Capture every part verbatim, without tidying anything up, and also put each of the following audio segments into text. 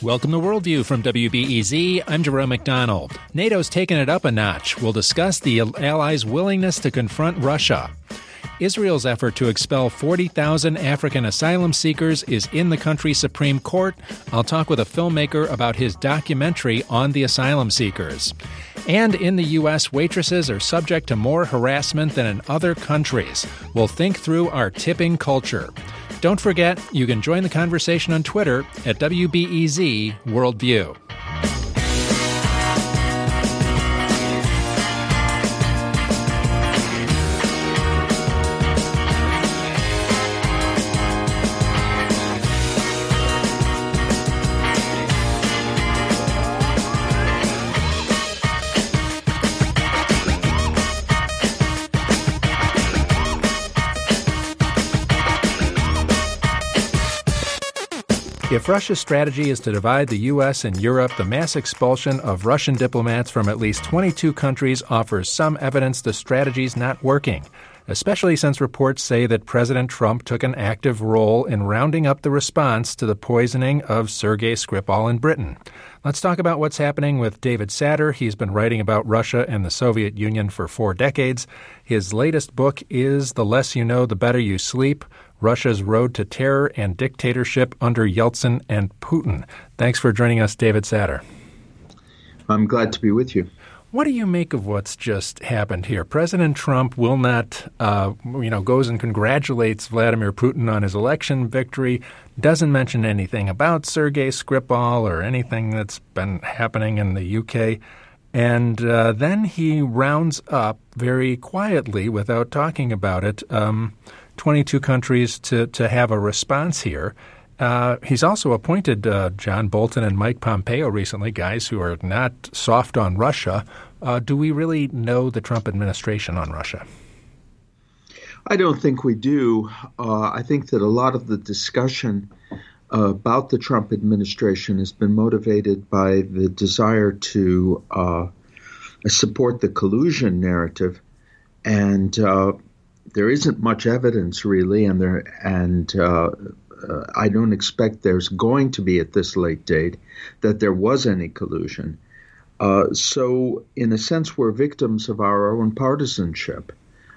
Welcome to Worldview from W B E Z. I'm Jerome McDonald. NATO's taken it up a notch. We'll discuss the allies' willingness to confront Russia. Israel's effort to expel forty thousand African asylum seekers is in the country's Supreme Court. I'll talk with a filmmaker about his documentary on the asylum seekers. And in the U S, waitresses are subject to more harassment than in other countries. We'll think through our tipping culture. Don't forget, you can join the conversation on Twitter at W B E Z Worldview. If Russia's strategy is to divide the U S and Europe, the mass expulsion of Russian diplomats from at least twenty-two countries offers some evidence the strategy's not working, especially since reports say that President Trump took an active role in rounding up the response to the poisoning of Sergei Skripal in Britain. Let's talk about what's happening with David Satter. He's been writing about Russia and the Soviet Union for four decades. His latest book is The Less You Know, The Better You Sleep, Russia's Road to Terror and Dictatorship Under Yeltsin and Putin. Thanks for joining us, David Satter. I'm glad to be with you. What do you make of what's just happened here? President Trump will not, uh, you know, goes and congratulates Vladimir Putin on his election victory, doesn't mention anything about Sergei Skripal or anything that's been happening in the U K. And uh, then he rounds up very quietly, without talking about it, um, twenty-two countries to, to have a response here. Uh, he's also appointed uh, John Bolton and Mike Pompeo recently, guys who are not soft on Russia. Uh, do we really know the Trump administration on Russia? I don't think we do. Uh, I think that a lot of the discussion uh, about the Trump administration has been motivated by the desire to uh, support the collusion narrative. And uh, there isn't much evidence, really, and there and uh, Uh, I don't expect there's going to be at this late date that there was any collusion. Uh, so in a sense, we're victims of our own partisanship.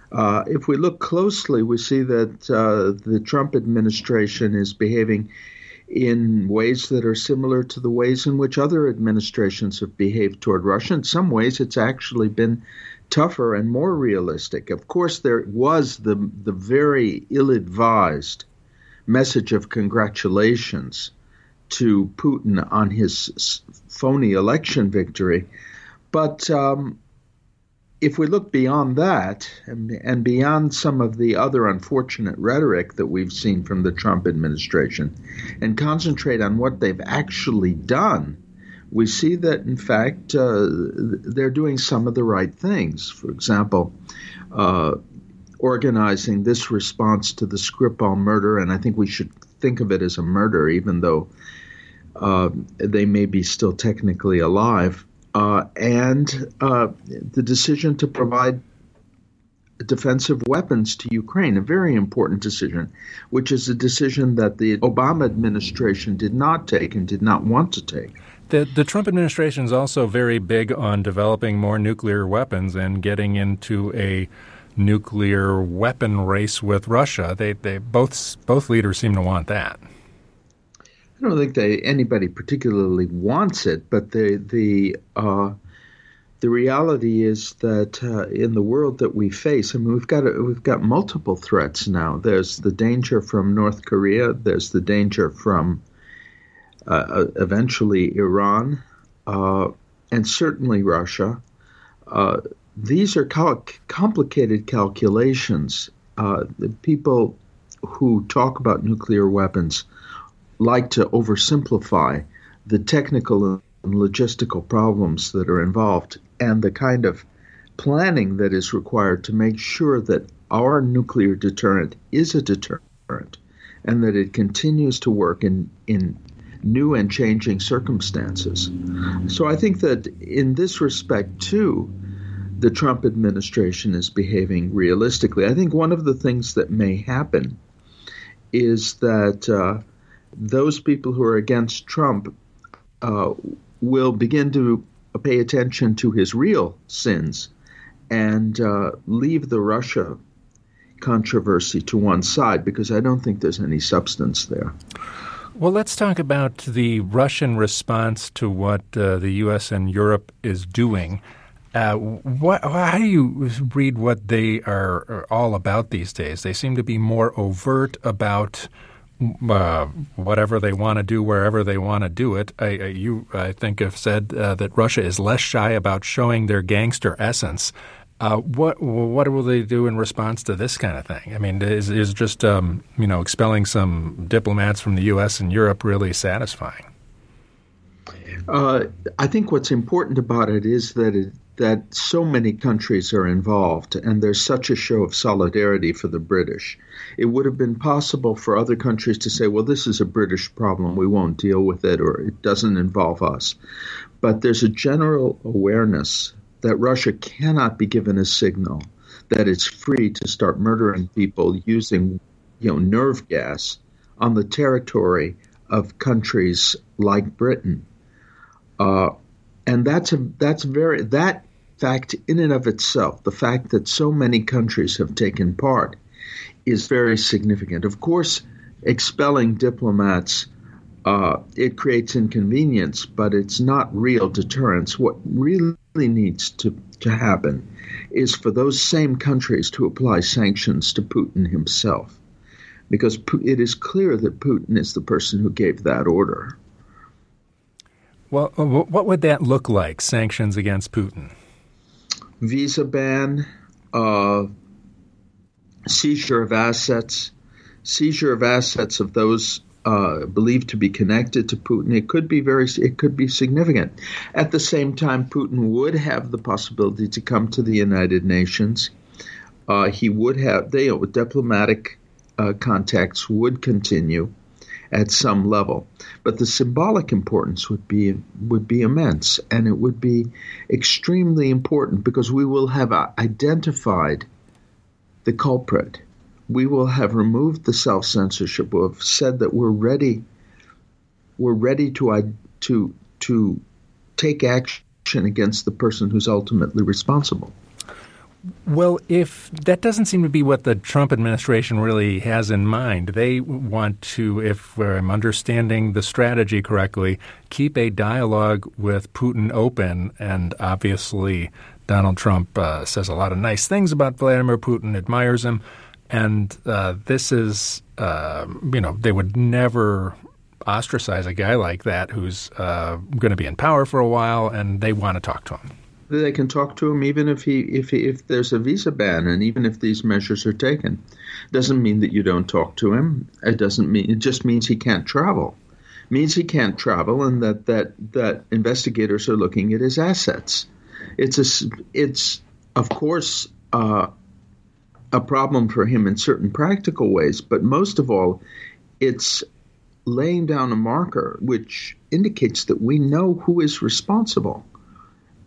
Uh, if we look closely, we see that uh, the Trump administration is behaving in ways that are similar to the ways in which other administrations have behaved toward Russia. In some ways, it's actually been tougher and more realistic. Of course, there was the, the very ill-advised message of congratulations to Putin on his phony election victory. But um, if we look beyond that and, and beyond some of the other unfortunate rhetoric that we've seen from the Trump administration and concentrate on what they've actually done, we see that, in fact, uh, they're doing some of the right things. For example, uh, organizing this response to the Skripal murder, and I think we should think of it as a murder, even though uh, they may be still technically alive, uh, and uh, the decision to provide defensive weapons to Ukraine, a very important decision, which is a decision that the Obama administration did not take and did not want to take. The, the Trump administration is also very big on developing more nuclear weapons and getting into a nuclear weapon race with Russia. They, they both both leaders seem to want that. I don't think they anybody particularly wants it, but the the uh, the reality is that uh, in the world that we face, I mean, we've got a, we've got multiple threats now. There's the danger from North Korea. There's the danger from uh, eventually Iran, uh, and certainly Russia. Uh, These are cal- complicated calculations. Uh, the people who talk about nuclear weapons like to oversimplify the technical and logistical problems that are involved and the kind of planning that is required to make sure that our nuclear deterrent is a deterrent and that it continues to work in, in new and changing circumstances. So I think that in this respect, too, the Trump administration is behaving realistically. I think one of the things that may happen is that uh, those people who are against Trump uh, will begin to pay attention to his real sins and uh, leave the Russia controversy to one side, because I don't think there's any substance there. Well, let's talk about the Russian response to what uh, the U S and Europe is doing. Uh, what, how do you read what they are, are all about these days? They seem to be more overt about uh, whatever they want to do, wherever they want to do it. I, I, you, I think, have said uh, that Russia is less shy about showing their gangster essence. Uh, what what will they do in response to this kind of thing? I mean, is is just um, you know expelling some diplomats from the U S and Europe really satisfying? Uh, I think what's important about it is that it, that so many countries are involved, and there's such a show of solidarity for the British. It would have been possible for other countries to say, well, this is a British problem, we won't deal with it, or it doesn't involve us. But there's a general awareness that Russia cannot be given a signal that it's free to start murdering people using, you know, nerve gas on the territory of countries like Britain. Uh, and that's a, that's very that fact in and of itself, the fact that so many countries have taken part, is very significant. Of course, expelling diplomats, Uh, it creates inconvenience, but it's not real deterrence. What really needs to, to happen is for those same countries to apply sanctions to Putin himself, because it is clear that Putin is the person who gave that order. Well, what would that look like, sanctions against Putin? Visa ban, uh, seizure of assets, seizure of assets of those Uh, believed to be connected to Putin. It could be very, it could be significant. At the same time, Putin would have the possibility to come to the United Nations. Uh, he would have, they, diplomatic uh, contacts would continue at some level. But the symbolic importance would be, would be immense, and it would be extremely important, because we will have identified the culprit. We will have removed the self-censorship. We'll have said that we're ready. We're ready to to to take action against the person who's ultimately responsible. Well, if that doesn't seem to be what the Trump administration really has in mind. They want to, if I'm understanding the strategy correctly, keep a dialogue with Putin open, and obviously Donald Trump uh, says a lot of nice things about Vladimir Putin, admires him. And uh, this is, uh, you know, they would never ostracize a guy like that who's uh, going to be in power for a while, and they want to talk to him. They can talk to him even if he, if he, if there's a visa ban, and even if these measures are taken. Doesn't mean that you don't talk to him. It doesn't mean, it just means he can't travel. It means he can't travel, and that that that investigators are looking at his assets. It's a, it's of course. Uh, a problem for him in certain practical ways, but most of all, it's laying down a marker which indicates that we know who is responsible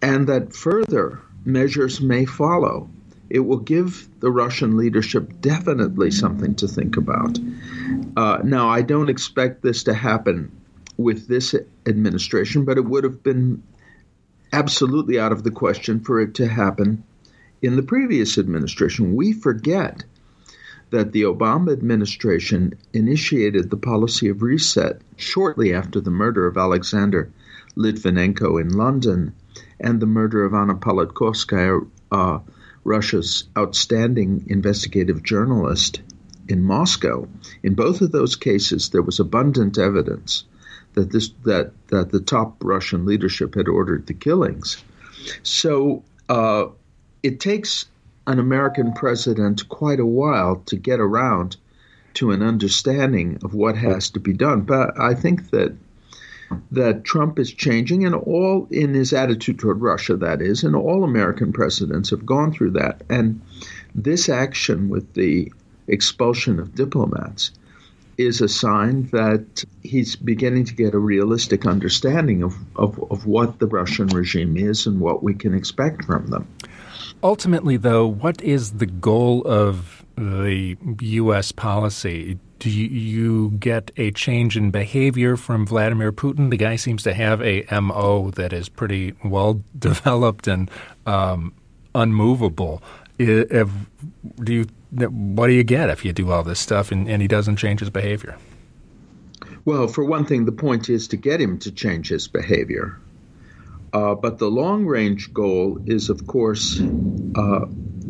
and that further measures may follow. It will give the Russian leadership definitely something to think about. Uh, now, I don't expect this to happen with this administration, but it would have been absolutely out of the question for it to happen in the previous administration. We forget that the Obama administration initiated the policy of reset shortly after the murder of Alexander Litvinenko in London and the murder of Anna Politkovskaya, uh, Russia's outstanding investigative journalist, in Moscow. In both of those cases, there was abundant evidence that this that that the top Russian leadership had ordered the killings. So, uh, it takes an American president quite a while to get around to an understanding of what has to be done. But I think that that Trump is changing, and all in his attitude toward Russia, that is, and all American presidents have gone through that. And this action with the expulsion of diplomats is a sign that he's beginning to get a realistic understanding of, of, of what the Russian regime is and what we can expect from them. Ultimately, though, what is the goal of the U S policy? Do you get a change in behavior from Vladimir Putin? The guy seems to have a M O that is pretty well developed and um, unmovable. If, do you, what do you get if you do all this stuff and, and he doesn't change his behavior? Well, for one thing, the point is to get him to change his behavior. Uh, but the long-range goal is, of course, uh,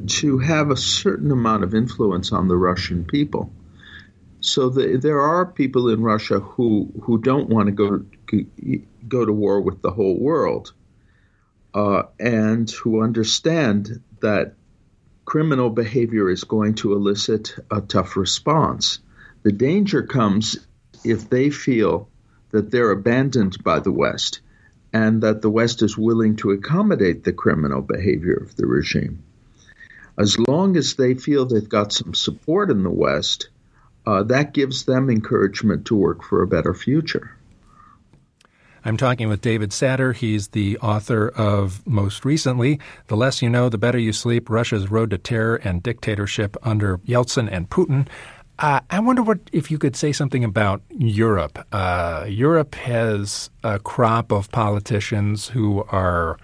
to have a certain amount of influence on the Russian people. So the, there are people in Russia who, who don't want to go, go to war with the whole world uh, and who understand that criminal behavior is going to elicit a tough response. The danger comes if they feel that they're abandoned by the West and that the West is willing to accommodate the criminal behavior of the regime. As long as they feel they've got some support in the West, uh, that gives them encouragement to work for a better future. I'm talking with David Satter. He's the author of, most recently, The Less You Know, The Better You Sleep, Russia's Road to Terror and Dictatorship Under Yeltsin and Putin. Uh, I wonder what if you could say something about Europe. Uh, Europe has a crop of politicians who are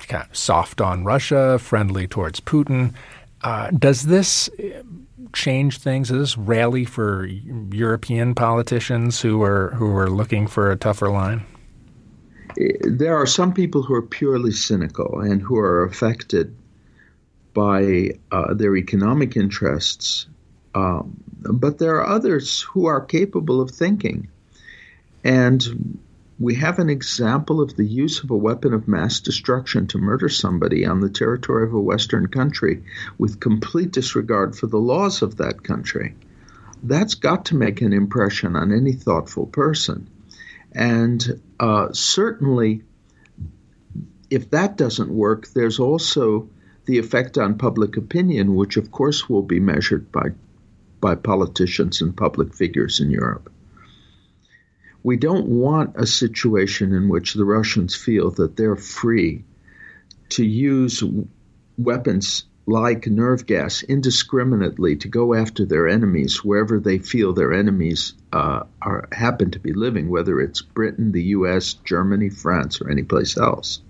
kind of soft on Russia, friendly towards Putin. Uh, does this change things? Is this rally for European politicians who are who are looking for a tougher line? There are some people who are purely cynical and who are affected by uh, their economic interests, um, but there are others who are capable of thinking. And we have an example of the use of a weapon of mass destruction to murder somebody on the territory of a Western country with complete disregard for the laws of that country. That's got to make an impression on any thoughtful person. And uh, certainly, if that doesn't work, there's also the effect on public opinion, which, of course, will be measured by, by politicians and public figures in Europe. We don't want a situation in which the Russians feel that they're free to use weapons like nerve gas indiscriminately to go after their enemies wherever they feel their enemies uh, are happen to be living, whether it's Britain, the U S, Germany, France, or any place else.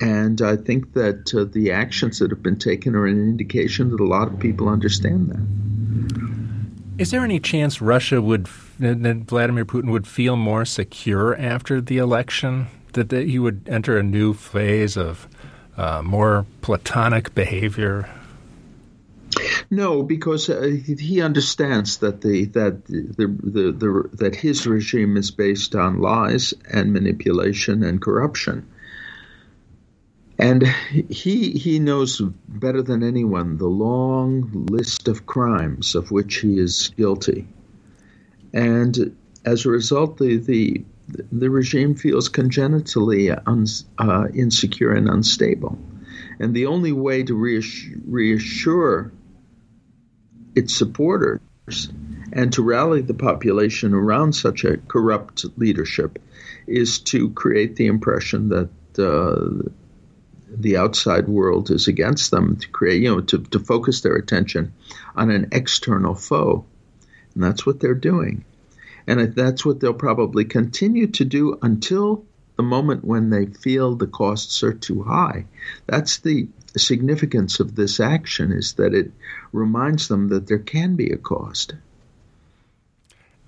And I think that uh, the actions that have been taken are an indication that a lot of people understand that. Is there any chance Russia would, that Vladimir Putin would feel more secure after the election, that, that he would enter a new phase of Uh, more platonic behavior? No, because uh, he understands that the that the, the, the that his regime is based on lies and manipulation and corruption, and he he knows better than anyone the long list of crimes of which he is guilty, and as a result, the the. The regime feels congenitally un, uh, insecure and unstable. And the only way to reassure, reassure its supporters and to rally the population around such a corrupt leadership is to create the impression that uh, the outside world is against them, to create, you know, to, to focus their attention on an external foe. And that's what they're doing. And that's what they'll probably continue to do until the moment when they feel the costs are too high. That's the significance of this action, is that it reminds them that there can be a cost.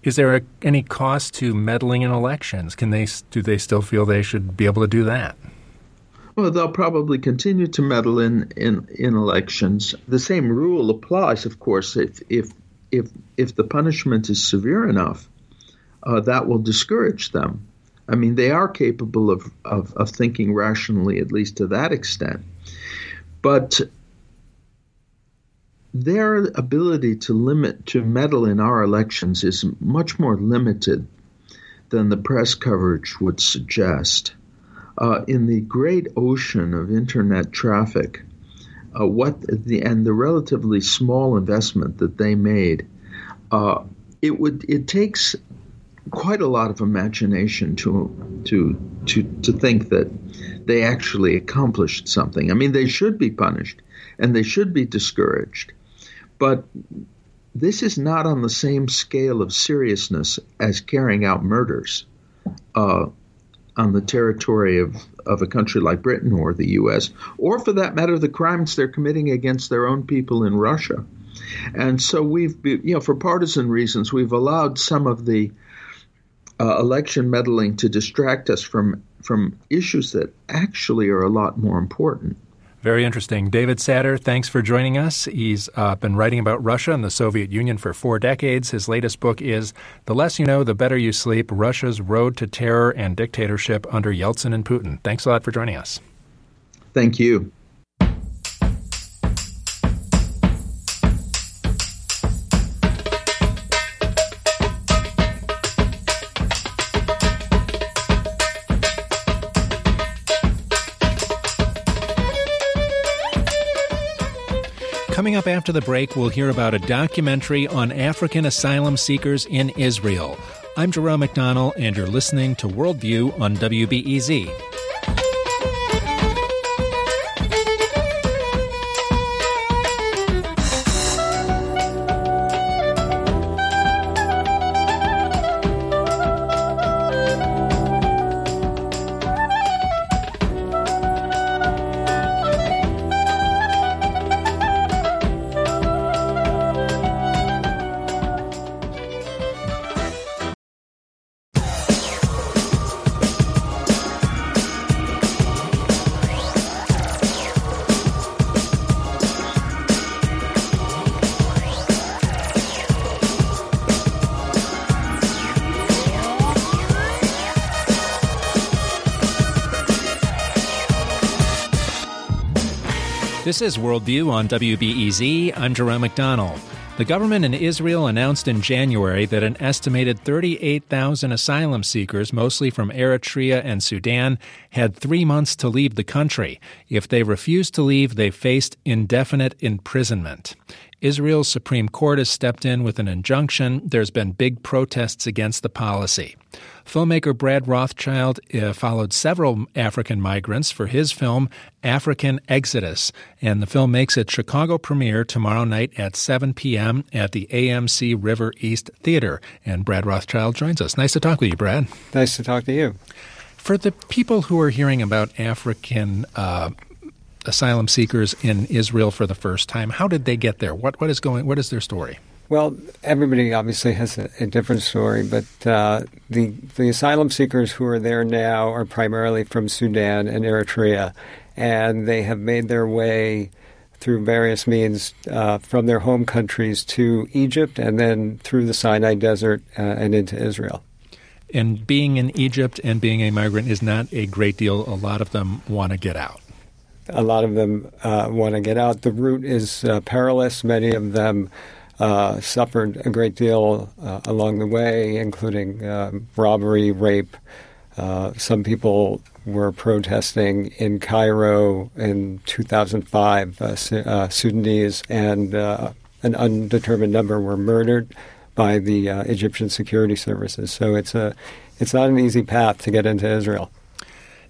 Is there a, any cost to meddling in elections? Can they do they still feel they should be able to do that? Well, they'll probably continue to meddle in, in, in elections. The same rule applies, of course, if if if if the punishment is severe enough. Uh, that will discourage them. I mean, they are capable of, of, of thinking rationally, at least to that extent. But their ability to limit, to meddle in our elections is much more limited than the press coverage would suggest. Uh, in the great ocean of internet traffic, uh, what the and the relatively small investment that they made, uh, it would it takes quite a lot of imagination to to to to think that they actually accomplished something. I mean, they should be punished and they should be discouraged, but this is not on the same scale of seriousness as carrying out murders uh, on the territory of, of a country like Britain or the U S, or for that matter, the crimes they're committing against their own people in Russia. And so we've, you know, for partisan reasons, we've allowed some of the uh, election meddling to distract us from, from issues that actually are a lot more important. Very interesting. David Satter, thanks for joining us. He's uh, been writing about Russia and the Soviet Union for four decades. His latest book is The Less You Know, The Better You Sleep, Russia's Road to Terror and Dictatorship Under Yeltsin and Putin. Thanks a lot for joining us. Thank you. Coming up after the break, we'll hear about a documentary on African asylum seekers in Israel. I'm Jerome McDonnell, and you're listening to Worldview on W B E Z. This is Worldview on W B E Z. I'm Jerome McDonald. The government in Israel announced in January that an estimated thirty-eight thousand asylum seekers, mostly from Eritrea and Sudan, had three months to leave the country. If they refused to leave, they faced indefinite imprisonment. Israel's Supreme Court has stepped in with an injunction. There's been big protests against the policy. Filmmaker Brad Rothschild uh, followed several African migrants for his film African Exodus, and the film makes its Chicago premiere tomorrow night at seven p.m. at the A M C River East Theater. And Brad Rothschild joins us. Nice to talk with you, Brad. Nice to talk to you. For the people who are hearing about African uh, asylum seekers in Israel for the first time, how did they get there? What what is going? What is their story? Well, everybody obviously has a, a different story, but uh, the the asylum seekers who are there now are primarily from Sudan and Eritrea, and they have made their way through various means uh, from their home countries to Egypt and then through the Sinai Desert uh, and into Israel. And being in Egypt and being a migrant is not a great deal. A lot of them want to get out. A lot of them uh, want to get out. The route is uh, perilous. Many of them Uh, suffered a great deal uh, along the way, including uh, robbery, rape. Uh, some people were protesting in Cairo in two thousand five, uh, Su- uh, Sudanese, and uh, an undetermined number were murdered by the uh, Egyptian security services. So it's a, it's not an easy path to get into Israel.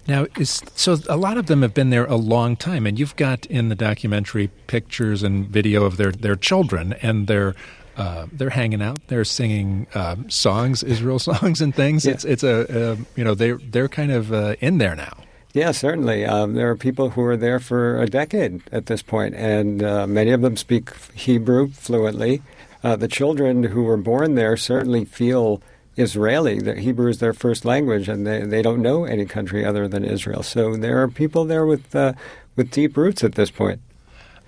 Now, is, so a lot of them have been there a long time, and you've got in the documentary pictures and video of their, their children, and they're uh, they're hanging out, they're singing uh, songs, Israel songs and things. Yeah. It's it's a, a you know they're they're kind of uh, in there now. Yeah, certainly. Um, there are people who are there for a decade at this point, and uh, many of them speak Hebrew fluently. Uh, the children who were born there certainly feel Israeli. That Hebrew is their first language, and they, they don't know any country other than Israel. So there are people there with uh, with deep roots at this point.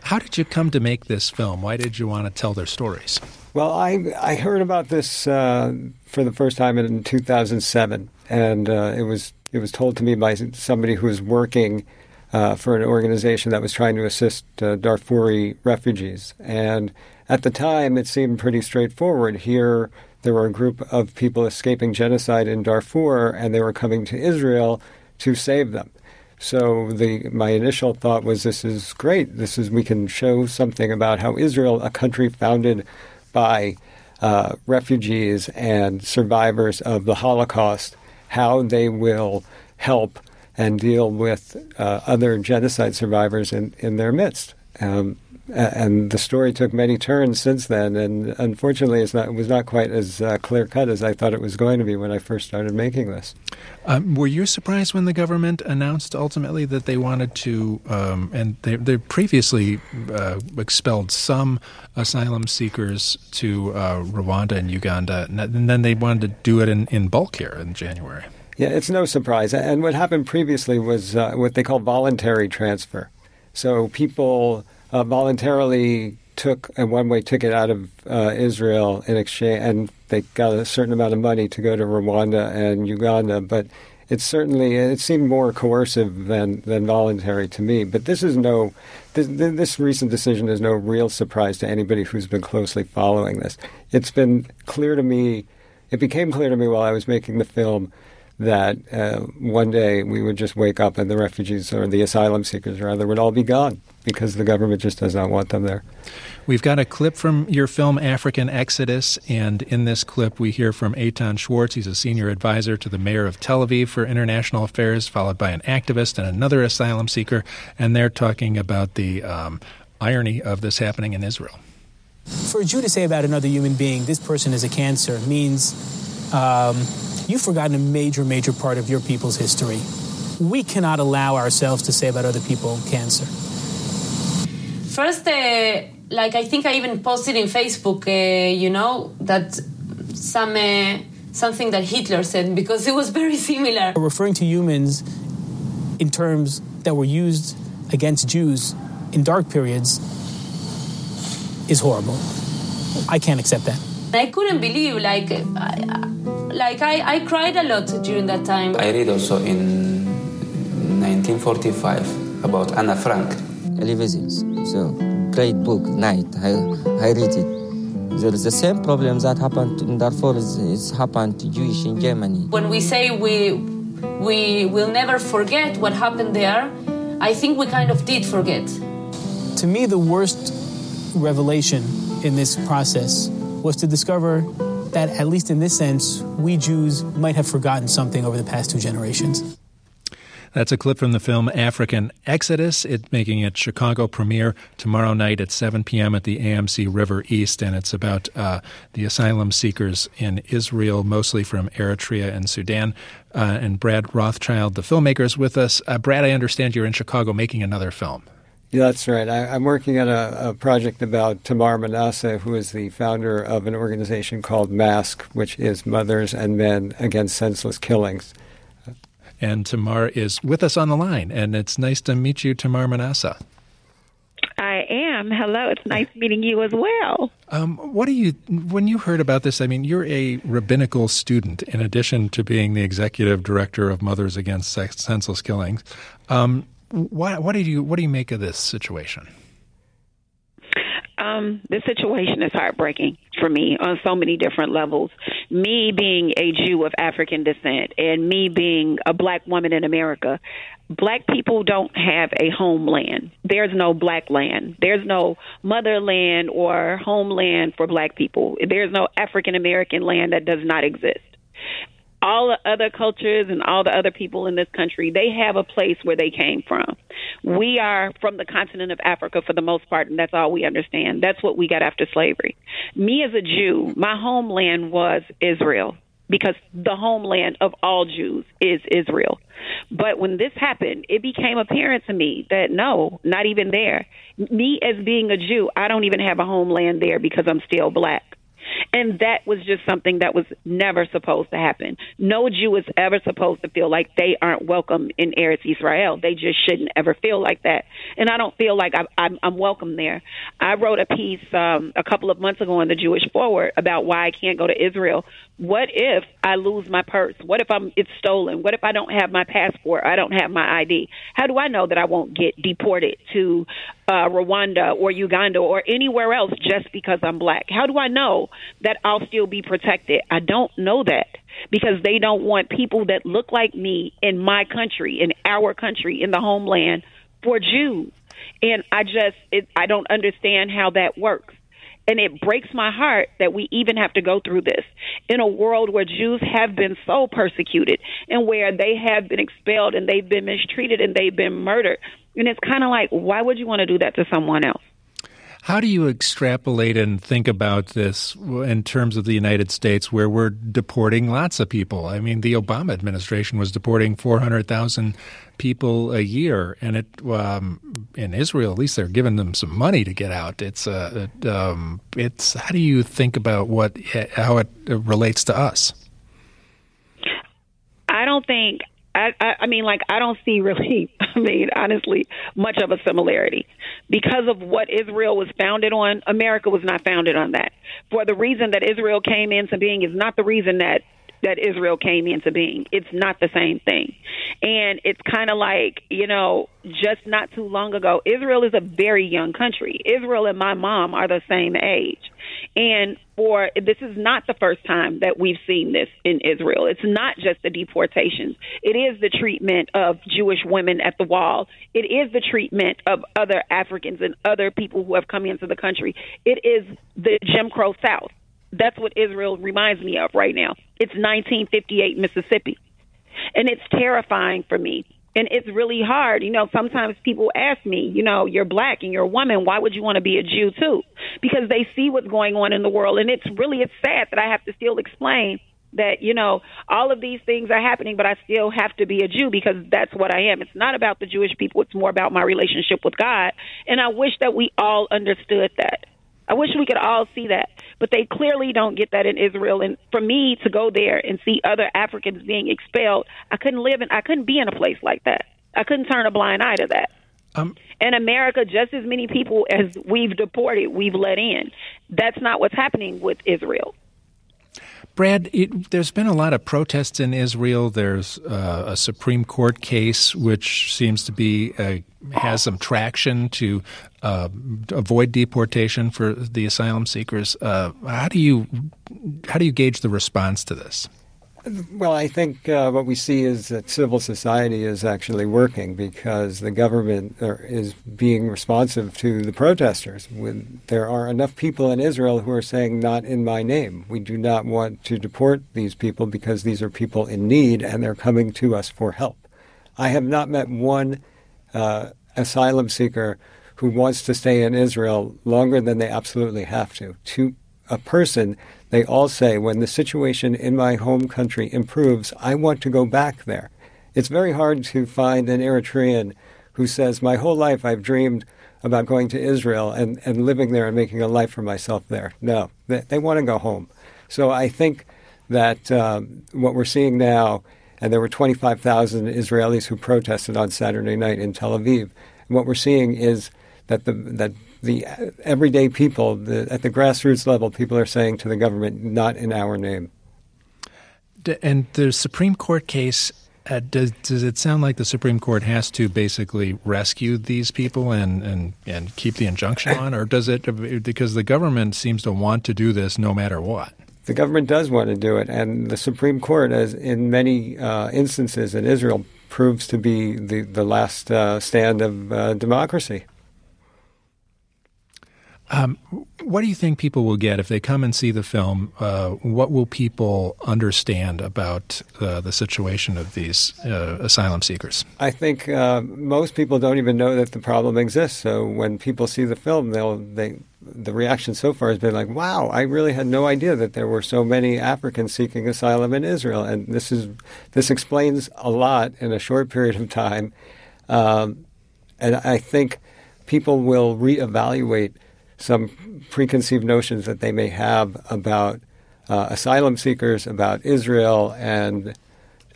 How did you come to make this film? Why did you want to tell their stories? Well, I I heard about this uh, for the first time in two thousand seven, and uh, it was it was told to me by somebody who was working uh, for an organization that was trying to assist uh, Darfuri refugees. And at the time, it seemed pretty straightforward. Here, there were a group of people escaping genocide in Darfur, and they were coming to Israel to save them. So the, my initial thought was, this is great. This is, we can show something about how Israel, a country founded by uh, refugees and survivors of the Holocaust, how they will help and deal with uh, other genocide survivors in, in their midst. Um, and the story took many turns since then, and unfortunately it's not, it was not quite as uh, clear-cut as I thought it was going to be when I first started making this. Um, were you surprised when the government announced ultimately that they wanted to, um, and they, they previously uh, expelled some asylum seekers to uh, Rwanda and Uganda, and then they wanted to do it in, in bulk here in January? Yeah, it's no surprise. And what happened previously was uh, what they call voluntary transfer. So people uh, voluntarily took a one-way ticket out of uh, Israel in exchange, and they got a certain amount of money to go to Rwanda and Uganda. But it certainly it seemed more coercive than, than voluntary to me. But this is no this, this recent decision is no real surprise to anybody who's been closely following this. It's been clear to me. It became clear to me while I was making the film that uh, one day we would just wake up and the refugees or the asylum seekers, rather, would all be gone because the government just does not want them there. We've got a clip from your film, African Exodus, and in this clip we hear from Eitan Schwartz. He's a senior advisor to the mayor of Tel Aviv for international affairs, followed by an activist and another asylum seeker, and they're talking about the um, irony of this happening in Israel. For a Jew to say about another human being, this person is a cancer, means... Um, You've forgotten a major, major part of your people's history. We cannot allow ourselves to say about other people cancer. First, uh, like I think I even posted in Facebook, uh, you know, that some uh, something that Hitler said, because it was very similar. Referring to humans in terms that were used against Jews in dark periods is horrible. I can't accept that. I couldn't believe, like, I, like I, I cried a lot during that time. I read also in nineteen forty-five about Anna Frank. Television, so great book, Night. I, I read it. There is the same problem that happened in Darfur is, is happened to Jewish in Germany. When we say we we will never forget what happened there, I think we kind of did forget. To me, the worst revelation in this process was to discover that, at least in this sense, we Jews might have forgotten something over the past two generations. That's a clip from the film African Exodus. It's making its Chicago premiere tomorrow night at seven p.m. at the A M C River East, and it's about uh, the asylum seekers in Israel, mostly from Eritrea and Sudan. Uh, and Brad Rothschild, the filmmaker, is with us. Uh, Brad, I understand you're in Chicago making another film. Yeah, that's right. I, I'm working on a, a project about Tamar Manasseh, who is the founder of an organization called MASK, which is Mothers and Men Against Senseless Killings. And Tamar is with us on the line, and it's nice to meet you, Tamar Manasseh. I am. Hello. It's nice meeting you as well. Um, what do you, when you heard about this, I mean, you're a rabbinical student in addition to being the executive director of Mothers Against Sex, Senseless Killings. Um What, what do you what do you make of this situation? Um, this situation is heartbreaking for me on so many different levels. Me being a Jew of African descent and me being a black woman in America, black people don't have a homeland. There's no black land. There's no motherland or homeland for black people. There's no African American land that does not exist. All the other cultures and all the other people in this country, they have a place where they came from. We are from the continent of Africa for the most part, and that's all we understand. That's what we got after slavery. Me as a Jew, my homeland was Israel, because the homeland of all Jews is Israel. But when this happened, it became apparent to me that, no, not even there. Me as being a Jew, I don't even have a homeland there because I'm still black. And that was just something that was never supposed to happen. No Jew is ever supposed to feel like they aren't welcome in Eretz Israel. They just shouldn't ever feel like that. And I don't feel like I'm, I'm welcome there. I wrote a piece um, a couple of months ago in the Jewish Forward about why I can't go to Israel. What if I lose my purse? What if I'm it's stolen? What if I don't have my passport? I don't have my I D? How do I know that I won't get deported to uh, Rwanda or Uganda or anywhere else just because I'm black? How do I know that I'll still be protected? I don't know that, because they don't want people that look like me in my country, in our country, in the homeland for Jews. And I just, it, I don't understand how that works. And it breaks my heart that we even have to go through this in a world where Jews have been so persecuted and where they have been expelled and they've been mistreated and they've been murdered. And it's kind of like, why would you want to do that to someone else? How do you extrapolate and think about this in terms of the United States, where we're deporting lots of people? I mean, the Obama administration was deporting four hundred thousand people a year, and it um, in Israel, at least they're giving them some money to get out. It's uh, it, um, it's how do you think about what how it relates to us? I don't think. I, I mean, like, I don't see really, I mean, honestly, much of a similarity. Because of what Israel was founded on, America was not founded on that. For the reason that Israel came into being is not the reason that, that Israel came into being. It's not the same thing. And it's kind of like, you know, just not too long ago, Israel is a very young country. Israel and my mom are the same age. And for this is not the first time that we've seen this in Israel. It's not just the deportations. It is the treatment of Jewish women at the wall. It is the treatment of other Africans and other people who have come into the country. It is the Jim Crow South. That's what Israel reminds me of right now. It's nineteen fifty-eight Mississippi. And it's terrifying for me. And it's really hard. You know, sometimes people ask me, you know, you're black and you're a woman. Why would you want to be a Jew, too? Because they see what's going on in the world. And it's really it's sad that I have to still explain that, you know, all of these things are happening, but I still have to be a Jew because that's what I am. It's not about the Jewish people. It's more about my relationship with God. And I wish that we all understood that. I wish we could all see that, but they clearly don't get that in Israel. And for me to go there and see other Africans being expelled, I couldn't live in, I couldn't be in a place like that. I couldn't turn a blind eye to that. Um, in America, just as many people as we've deported, we've let in. That's not what's happening with Israel. Brad, it, there's been a lot of protests in Israel. There's uh, a Supreme Court case which seems to be a, has some traction to uh, avoid deportation for the asylum seekers. Uh, how do you how do you gauge the response to this? Well, I think uh, what we see is that civil society is actually working because the government is being responsive to the protesters. When there are enough people in Israel who are saying, not in my name. We do not want to deport these people because these are people in need and they're coming to us for help. I have not met one uh, asylum seeker who wants to stay in Israel longer than they absolutely have to. To a person, they all say, when the situation in my home country improves, I want to go back there. It's very hard to find an Eritrean who says, my whole life I've dreamed about going to Israel and, and living there and making a life for myself there. No, they, they want to go home. So I think that um, what we're seeing now, and there were twenty-five thousand Israelis who protested on Saturday night in Tel Aviv, what we're seeing is that the that the everyday people, the, at the grassroots level, people are saying to the government, not in our name. And the Supreme Court case, uh, does, does it sound like the Supreme Court has to basically rescue these people and, and, and keep the injunction on? Or does it, because the government seems to want to do this no matter what? The government does want to do it. And the Supreme Court, as in many uh, instances in Israel, proves to be the, the last uh, stand of uh, democracy. Um, what do you think people will get if they come and see the film? Uh, what will people understand about uh, the situation of these uh, asylum seekers? I think uh, most people don't even know that the problem exists. So when people see the film, they'll, they the reaction so far has been like, wow, I really had no idea that there were so many Africans seeking asylum in Israel. And this is this explains a lot in a short period of time. Um, and I think people will reevaluate some preconceived notions that they may have about uh, asylum seekers, about Israel, and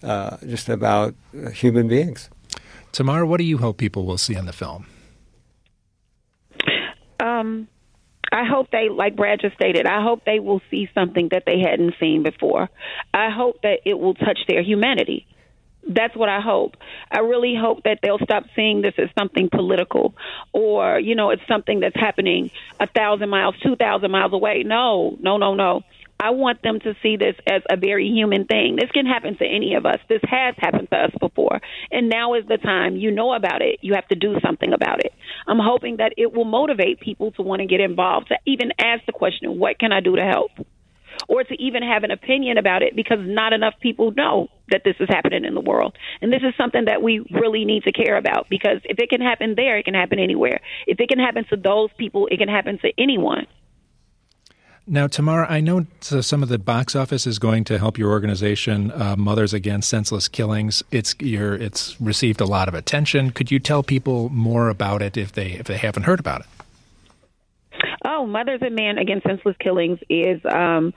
uh, just about human beings. Tamar, what do you hope people will see in the film? Um, I hope they, like Brad just stated, I hope they will see something that they hadn't seen before. I hope that it will touch their humanity. That's what I hope. I really hope that they'll stop seeing this as something political or, you know, it's something that's happening a thousand miles, two thousand miles away. No, no, no, no. I want them to see this as a very human thing. This can happen to any of us. This has happened to us before. And now is the time. You know about it. You have to do something about it. I'm hoping that it will motivate people to want to get involved, to even ask the question, what can I do to help? Or to even have an opinion about it, because not enough people know that this is happening in the world. And this is something that we really need to care about, because if it can happen there, it can happen anywhere. If it can happen to those people, it can happen to anyone. Now, Tamar, I know some of the box office is going to help your organization, uh, Mothers Against Senseless Killings. It's your, it's received a lot of attention. Could you tell people more about it if they if they haven't heard about it? Oh, Mothers and Men Against Senseless Killings is um,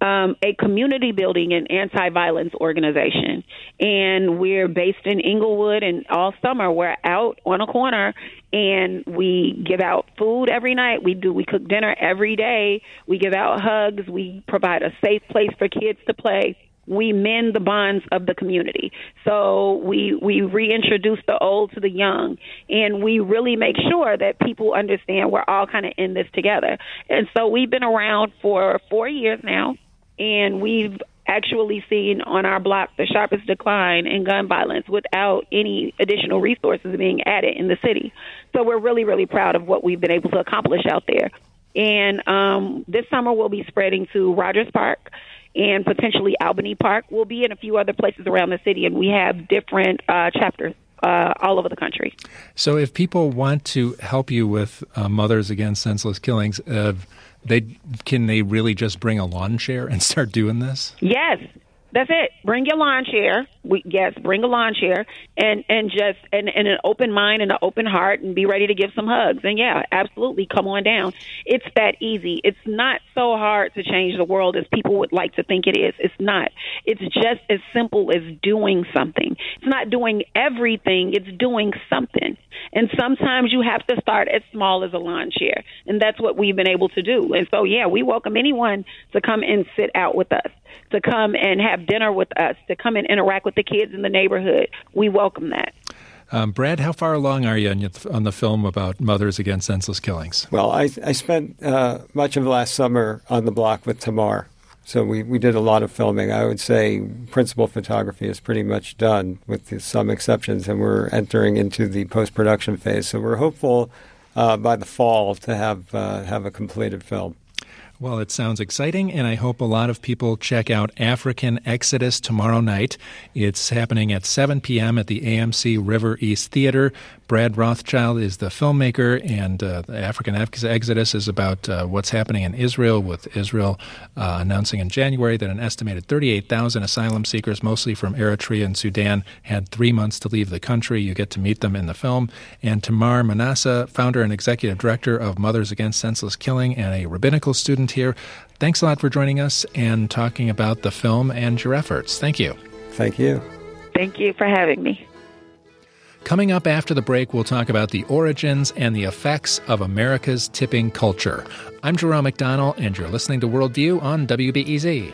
um, a community-building and anti-violence organization. And we're based in Inglewood, and all summer we're out on a corner, and we give out food every night. We do. We cook dinner every day. We give out hugs. We provide a safe place for kids to play. We mend the bonds of the community. So we we reintroduce the old to the young, and we really make sure that people understand we're all kind of in this together. And so we've been around for four years now, and we've actually seen on our block the sharpest decline in gun violence without any additional resources being added in the city. So we're really, really proud of what we've been able to accomplish out there. And um, this summer we'll be spreading to Rogers Park and potentially Albany Park. We'll be in a few other places around the city, and we have different uh, chapters uh, all over the country. So if people want to help you with uh, Mothers Against Senseless Killings, uh, they can they really just bring a lawn chair and start doing this? Yes, that's it. Bring your lawn chair. We, yes, bring a lawn chair and, and just and, and an open mind and an open heart, and be ready to give some hugs. And, yeah, absolutely. Come on down. It's that easy. It's not so hard to change the world as people would like to think it is. It's not. It's just as simple as doing something. It's not doing everything. It's doing something. And sometimes you have to start as small as a lawn chair. And that's what we've been able to do. And so, yeah, we welcome anyone to come and sit out with us, to come and have dinner with us, to come and interact with the kids in the neighborhood. We welcome that. Um, Brad, how far along are you on the film about Mothers Against Senseless Killings? Well, I, I spent uh, much of last summer on the block with Tamar, so we, we did a lot of filming. I would say principal photography is pretty much done, with some exceptions, and we're entering into the post-production phase. So we're hopeful uh, by the fall to have uh, have a completed film. Well, it sounds exciting, and I hope a lot of people check out African Exodus tomorrow night. It's happening at seven p.m. at the A M C River East Theater. Brad Rothschild is the filmmaker, and uh, the African Exodus is about uh, what's happening in Israel, with Israel uh, announcing in January that an estimated thirty-eight thousand asylum seekers, mostly from Eritrea and Sudan, had three months to leave the country. You get to meet them in the film. And Tamar Manasseh, founder and executive director of Mothers Against Senseless Killing and a rabbinical student here. Thanks a lot for joining us and talking about the film and your efforts. Thank you. Thank you. Thank you for having me. Coming up after the break, we'll talk about the origins and the effects of America's tipping culture. I'm Jerome McDonnell, and you're listening to Worldview on W B E Z.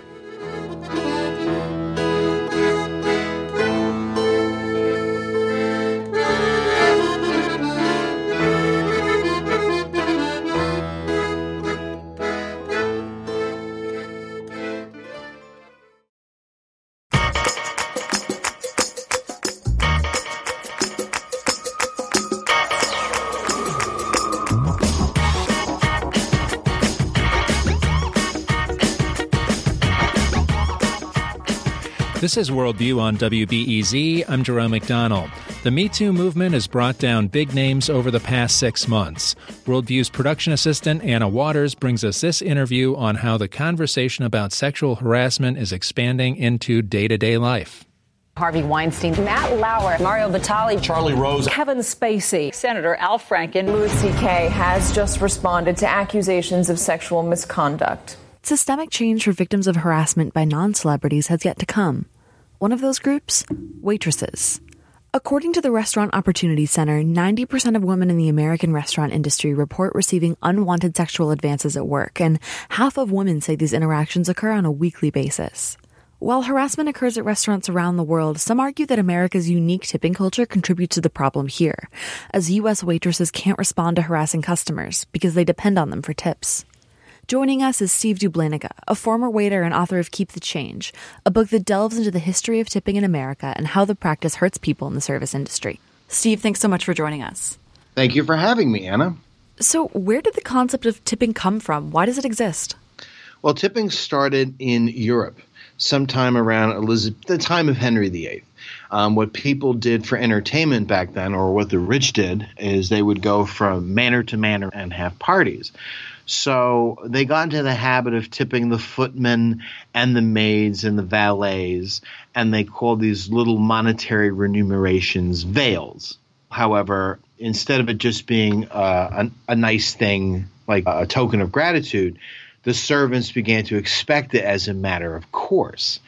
This is Worldview on W B E Z. I'm Jerome McDonald. The Me Too movement has brought down big names over the past six months. Worldview's production assistant, Anna Waters, brings us this interview on how the conversation about sexual harassment is expanding into day-to-day life. Harvey Weinstein, Matt Lauer, Mario Batali, Charlie Rose, Kevin Spacey, Senator Al Franken. Louis C K has just responded to accusations of sexual misconduct. Systemic change for victims of harassment by non-celebrities has yet to come. One of those groups? Waitresses. According to the Restaurant Opportunity Center, ninety percent of women in the American restaurant industry report receiving unwanted sexual advances at work, and half of women say these interactions occur on a weekly basis. While harassment occurs at restaurants around the world, some argue that America's unique tipping culture contributes to the problem here, as U S waitresses can't respond to harassing customers because they depend on them for tips. Joining us is Steve Dublanica, a former waiter and author of Keep the Change, a book that delves into the history of tipping in America and how the practice hurts people in the service industry. Steve, thanks so much for joining us. Thank you for having me, Anna. So where did the concept of tipping come from? Why does it exist? Well, tipping started in Europe sometime around Elizabeth, the time of Henry the Eighth. Um, what people did for entertainment back then, or what the rich did, is they would go from manor to manor and have parties. So they got into the habit of tipping the footmen and the maids and the valets, and they called these little monetary remunerations veils. However, instead of it just being uh, a, a nice thing, like a token of gratitude, the servants began to expect it as a matter of course.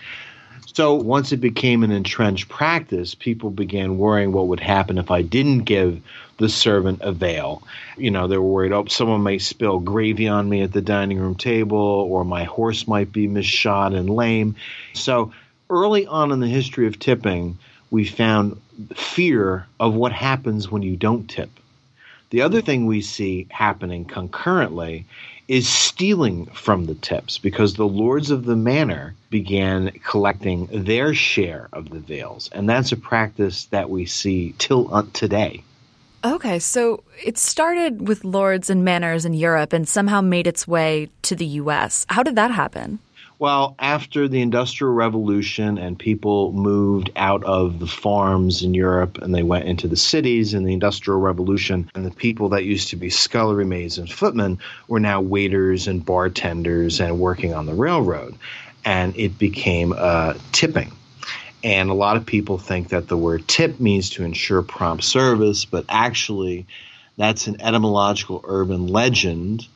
So once it became an entrenched practice, people began worrying what would happen if I didn't give the servant a veil. You know, they were worried, oh, someone may spill gravy on me at the dining room table, or my horse might be misshod and lame. So early on in the history of tipping, we found fear of what happens when you don't tip. The other thing we see happening concurrently is stealing from the tips, because the lords of the manor began collecting their share of the veils. And that's a practice that we see till today. Okay, so it started with lords and manors in Europe and somehow made its way to the U S. How did that happen? Well, after the Industrial Revolution and people moved out of the farms in Europe and they went into the cities in the Industrial Revolution, and the people that used to be scullery maids and footmen were now waiters and bartenders and working on the railroad. And it became uh, tipping. And a lot of people think that the word tip means to ensure prompt service, but actually that's an etymological urban legend.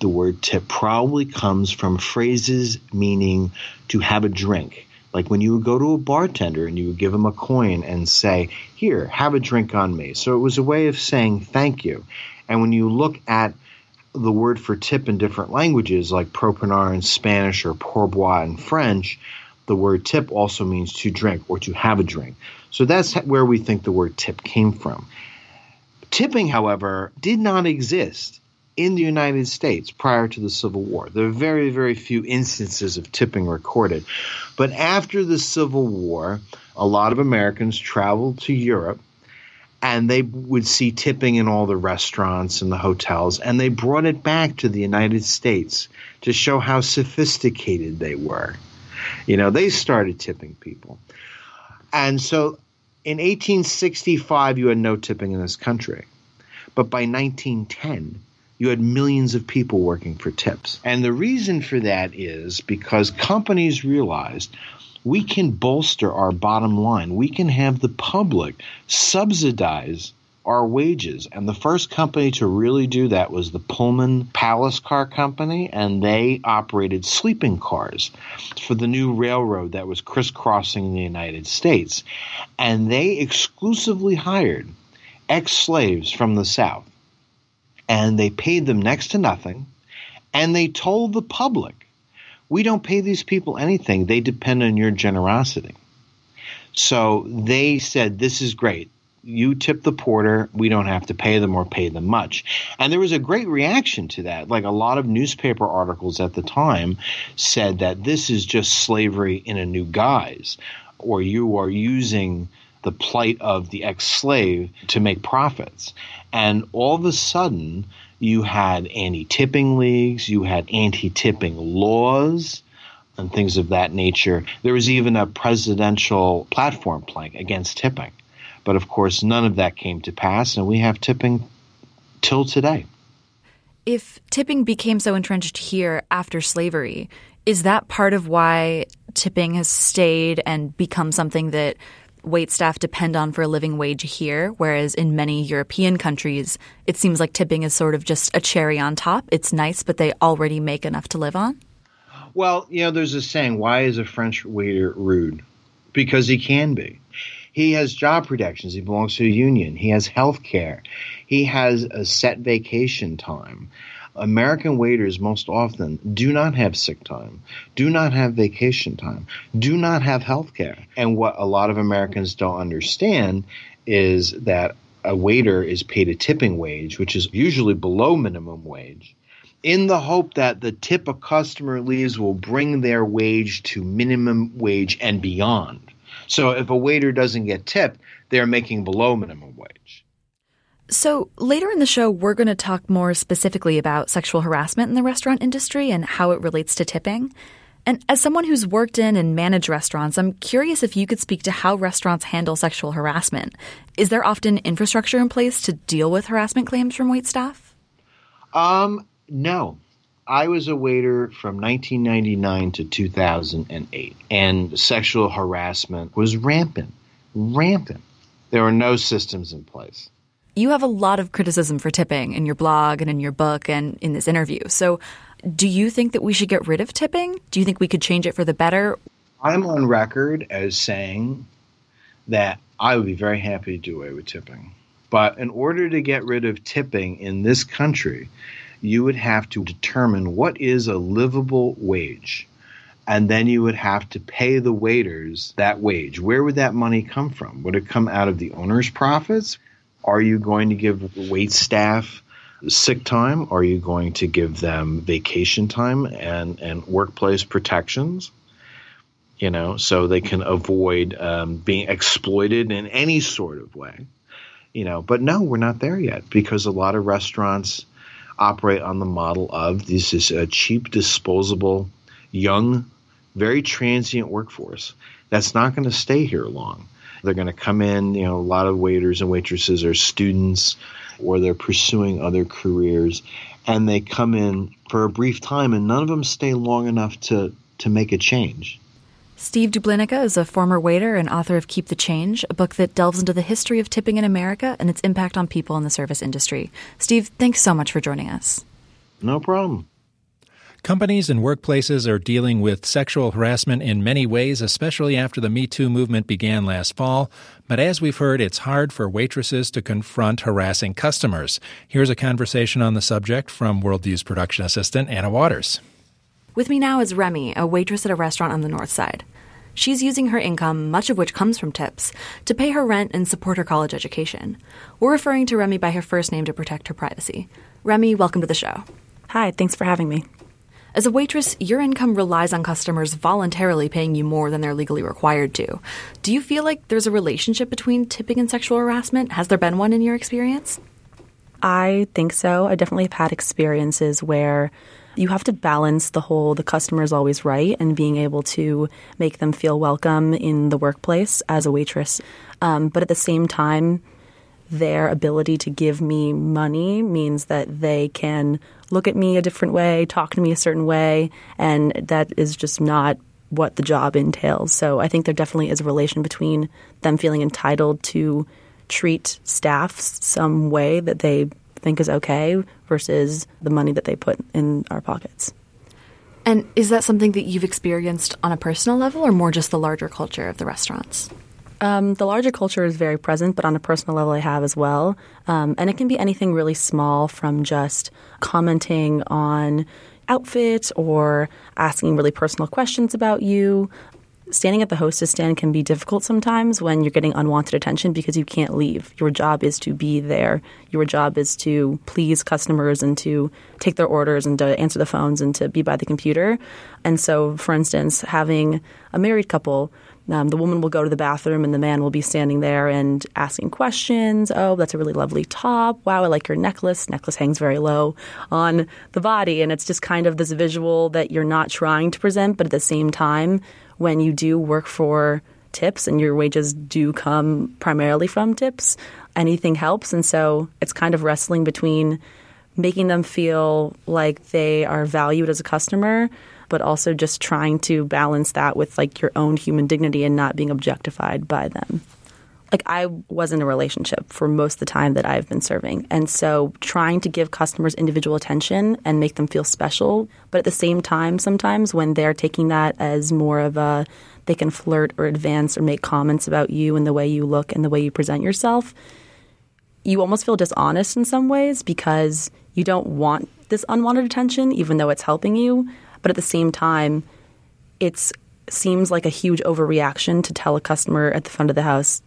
The word tip probably comes from phrases meaning to have a drink. Like when you would go to a bartender and you would give him a coin and say, here, have a drink on me. So it was a way of saying thank you. And when you look at the word for tip in different languages, like propinard in Spanish or pourboire in French, the word tip also means to drink or to have a drink. So that's where we think the word tip came from. Tipping, however, did not exist in the United States prior to the Civil War. There are very, very few instances of tipping recorded. But after the Civil War, a lot of Americans traveled to Europe, and they would see tipping in all the restaurants and the hotels, and they brought it back to the United States to show how sophisticated they were. You know, they started tipping people. And so in eighteen sixty-five, you had no tipping in this country. But by nineteen ten, you had millions of people working for tips. And the reason for that is because companies realized we can bolster our bottom line. We can have the public subsidize our wages. And the first company to really do that was the Pullman Palace Car Company, and they operated sleeping cars for the new railroad that was crisscrossing the United States. And they exclusively hired ex-slaves from the South. And they paid them next to nothing, and they told the public, we don't pay these people anything. They depend on your generosity. So they said, this is great. You tip the porter. We don't have to pay them or pay them much. And there was a great reaction to that. Like a lot of newspaper articles at the time said that this is just slavery in a new guise, or you are using the plight of the ex-slave to make profits. And all of a sudden, you had anti-tipping leagues, you had anti-tipping laws, and things of that nature. There was even a presidential platform plank against tipping. But of course, none of that came to pass, and we have tipping till today. If tipping became so entrenched here after slavery, is that part of why tipping has stayed and become something that waitstaff depend on for a living wage here, whereas in many European countries, it seems like tipping is sort of just a cherry on top? It's nice, but they already make enough to live on? Well, you know, there's a saying, why is a French waiter rude? Because he can be. He has job protections. He belongs to a union. He has health care. He has a set vacation time. American waiters most often do not have sick time, do not have vacation time, do not have health care. And what a lot of Americans don't understand is that a waiter is paid a tipping wage, which is usually below minimum wage, in the hope that the tip a customer leaves will bring their wage to minimum wage and beyond. So if a waiter doesn't get tipped, they're making below minimum wage. So later in the show, we're going to talk more specifically about sexual harassment in the restaurant industry and how it relates to tipping. And as someone who's worked in and managed restaurants, I'm curious if you could speak to how restaurants handle sexual harassment. Is there often infrastructure in place to deal with harassment claims from waitstaff? Um, no. I was a waiter from nineteen ninety-nine to two thousand eight, and sexual harassment was rampant, rampant. There were no systems in place. You have a lot of criticism for tipping in your blog and in your book and in this interview. So do you think that we should get rid of tipping? Do you think we could change it for the better? I'm on record as saying that I would be very happy to do away with tipping. But in order to get rid of tipping in this country, you would have to determine what is a livable wage. And then you would have to pay the waiters that wage. Where would that money come from? Would it come out of the owner's profits? Are you going to give wait staff sick time? Are you going to give them vacation time and, and workplace protections? You know, so they can avoid um, being exploited in any sort of way. You know, but no, we're not there yet, because a lot of restaurants operate on the model of this is a cheap, disposable, young, very transient workforce that's not going to stay here long. They're going to come in, you know, a lot of waiters and waitresses are students or they're pursuing other careers, and they come in for a brief time and none of them stay long enough to, to make a change. Steve Dublanica is a former waiter and author of Keep the Change, a book that delves into the history of tipping in America and its impact on people in the service industry. Steve, thanks so much for joining us. No problem. Companies and workplaces are dealing with sexual harassment in many ways, especially after the Me Too movement began last fall. But as we've heard, it's hard for waitresses to confront harassing customers. Here's a conversation on the subject from Worldview's production assistant, Anna Waters. With me now is Remy, a waitress at a restaurant on the north side. She's using her income, much of which comes from tips, to pay her rent and support her college education. We're referring to Remy by her first name to protect her privacy. Remy, welcome to the show. Hi, thanks for having me. As a waitress, your income relies on customers voluntarily paying you more than they're legally required to. Do you feel like there's a relationship between tipping and sexual harassment? Has there been one in your experience? I think so. I definitely have had experiences where you have to balance the whole the customer is always right and being able to make them feel welcome in the workplace as a waitress. Um, but at the same time, their ability to give me money means that they can look at me a different way, talk to me a certain way, and that is just not what the job entails. So I think there definitely is a relation between them feeling entitled to treat staff some way that they think is okay versus the money that they put in our pockets. And is that something that you've experienced on a personal level or more just the larger culture of the restaurants? Um, the larger culture is very present, but on a personal level I have as well. Um, and it can be anything really small from just commenting on outfit or asking really personal questions about you. Standing at the hostess stand can be difficult sometimes when you're getting unwanted attention because you can't leave. Your job is to be there. Your job is to please customers and to take their orders and to answer the phones and to be by the computer. And so, for instance, having a married couple, um, the woman will go to the bathroom and the man will be standing there and asking questions. Oh, that's a really lovely top. Wow, I like your necklace. Necklace hangs very low on the body. And it's just kind of this visual that you're not trying to present, but at the same time, when you do work for tips and your wages do come primarily from tips, anything helps. And so it's kind of wrestling between making them feel like they are valued as a customer, but also just trying to balance that with like your own human dignity and not being objectified by them. Like I was in a relationship for most of the time that I've been serving. And so trying to give customers individual attention and make them feel special. But at the same time, sometimes when they're taking that as more of a they can flirt or advance or make comments about you and the way you look and the way you present yourself, you almost feel dishonest in some ways because you don't want this unwanted attention, even though it's helping you. But at the same time, it's seems like a huge overreaction to tell a customer at the front of the house,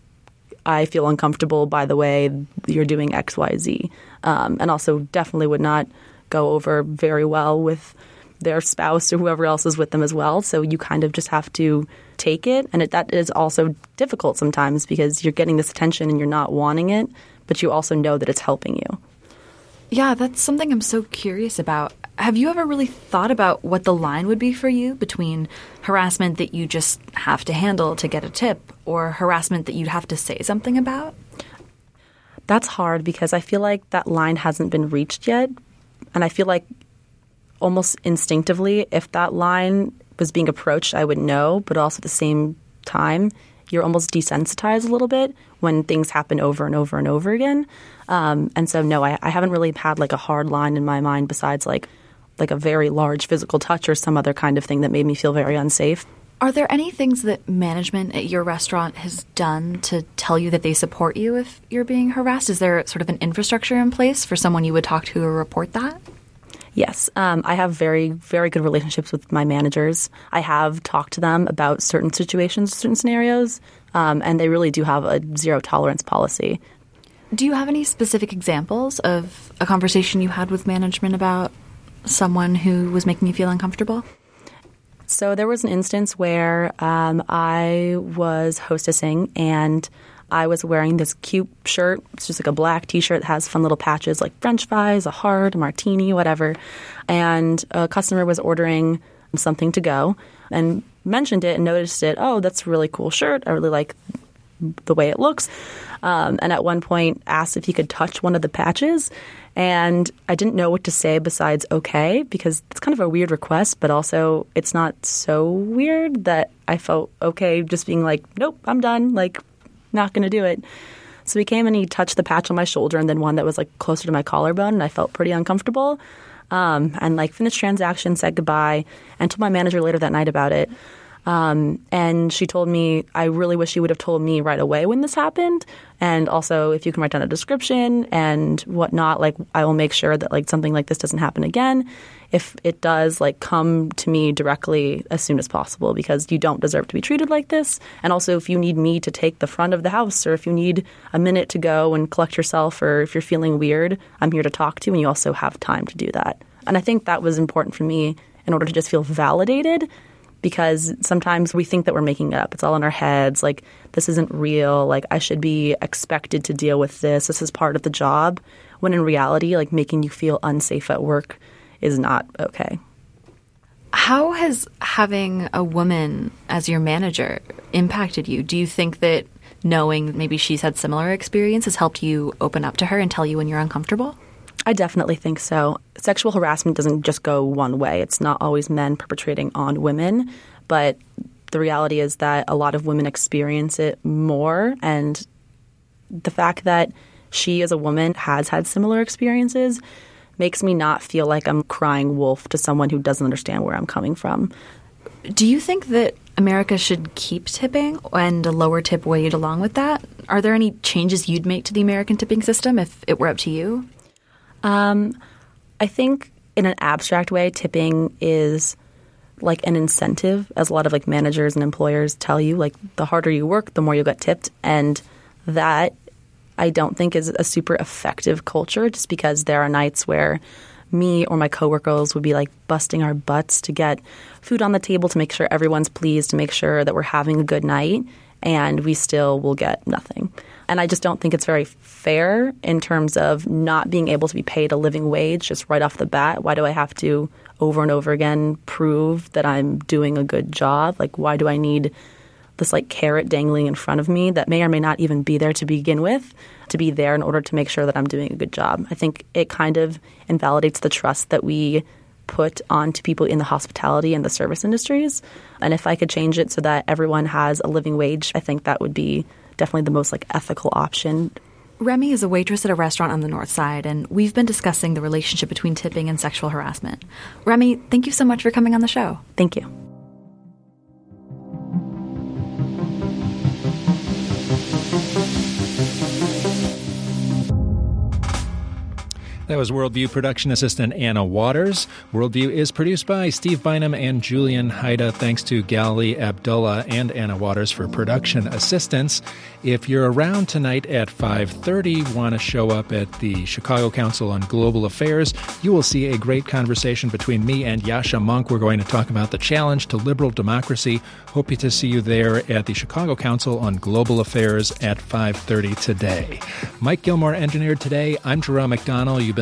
I feel uncomfortable by the way you're doing X, Y, Z. Um, and also definitely would not go over very well with their spouse or whoever else is with them as well. So you kind of just have to take it. And it, that is also difficult sometimes because you're getting this attention and you're not wanting it, but you also know that it's helping you. Yeah, that's something I'm so curious about. Have you ever really thought about what the line would be for you between harassment that you just have to handle to get a tip or harassment that you'd have to say something about? That's hard because I feel like that line hasn't been reached yet. And I feel like almost instinctively, if that line was being approached, I would know. But also at the same time, you're almost desensitized a little bit when things happen over and over and over again. Um, and so, no, I, I haven't really had like a hard line in my mind besides like like a very large physical touch or some other kind of thing that made me feel very unsafe. Are there any things that management at your restaurant has done to tell you that they support you if you're being harassed? Is there sort of an infrastructure in place for someone you would talk to or report that? Yes. Um, I have very, very good relationships with my managers. I have talked to them about certain situations, certain scenarios, um, and they really do have a zero tolerance policy. Do you have any specific examples of a conversation you had with management about someone who was making you feel uncomfortable? So there was an instance where um, I was hostessing and I was wearing this cute shirt. It's just like a black T-shirt that has fun little patches like French fries, a heart, a martini, whatever. And a customer was ordering something to go and mentioned it and noticed it. Oh, that's a really cool shirt. I really like the way it looks. Um, and at one point asked if he could touch one of the patches. And I didn't know what to say besides okay, because it's kind of a weird request, but also it's not so weird that I felt okay just being like, nope, I'm done. Like, not going to do it. So he came and he touched the patch on my shoulder and then one that was like closer to my collarbone, and I felt pretty uncomfortable um, and like finished transaction, said goodbye, and told my manager later that night about it. Um, and she told me, I really wish you would have told me right away when this happened. And also if you can write down a description and whatnot, like I will make sure that like something like this doesn't happen again. If it does, like come to me directly as soon as possible because you don't deserve to be treated like this. And also if you need me to take the front of the house or if you need a minute to go and collect yourself or if you're feeling weird, I'm here to talk to you and you also have time to do that. And I think that was important for me in order to just feel validated. Because sometimes we think that we're making it up. It's all in our heads. Like, this isn't real. Like, I should be expected to deal with this. This is part of the job. When in reality, like, making you feel unsafe at work is not okay. How has having a woman as your manager impacted you? Do you think that knowing maybe she's had similar experience has helped you open up to her and tell you when you're uncomfortable? I definitely think so. Sexual harassment doesn't just go one way. It's not always men perpetrating on women, but the reality is that a lot of women experience it more. And the fact that she as a woman has had similar experiences makes me not feel like I'm crying wolf to someone who doesn't understand where I'm coming from. Do you think that America should keep tipping and a lower tip weighed along with that? Are there any changes you'd make to the American tipping system if it were up to you? Um, I think in an abstract way, tipping is like an incentive, as a lot of like managers and employers tell you, like the harder you work, the more you'll get tipped. And that I don't think is a super effective culture just because there are nights where me or my coworkers would be like busting our butts to get food on the table, to make sure everyone's pleased, to make sure that we're having a good night, and we still will get nothing. And I just don't think it's very fair in terms of not being able to be paid a living wage just right off the bat. Why do I have to over and over again prove that I'm doing a good job? Like, why do I need this like carrot dangling in front of me that may or may not even be there to begin with to be there in order to make sure that I'm doing a good job? I think it kind of invalidates the trust that we put onto people in the hospitality and the service industries. And if I could change it so that everyone has a living wage, I think that would be definitely the most like ethical option. Remy is a waitress at a restaurant on the north side, and we've been discussing the relationship between tipping and sexual harassment. Remy, thank you so much for coming on the show. Thank you. That was Worldview production assistant Anna Waters. Worldview is produced by Steve Bynum and Julian Haida. Thanks to Gali Abdullah and Anna Waters for production assistance. If you're around tonight at five thirty, want to show up at the Chicago Council on Global Affairs, you will see a great conversation between me and Yasha Monk. We're going to talk about the challenge to liberal democracy. Hope to see you there at the Chicago Council on Global Affairs at five thirty today. Mike Gilmore engineered today. I'm Jerome McDonnell. You've been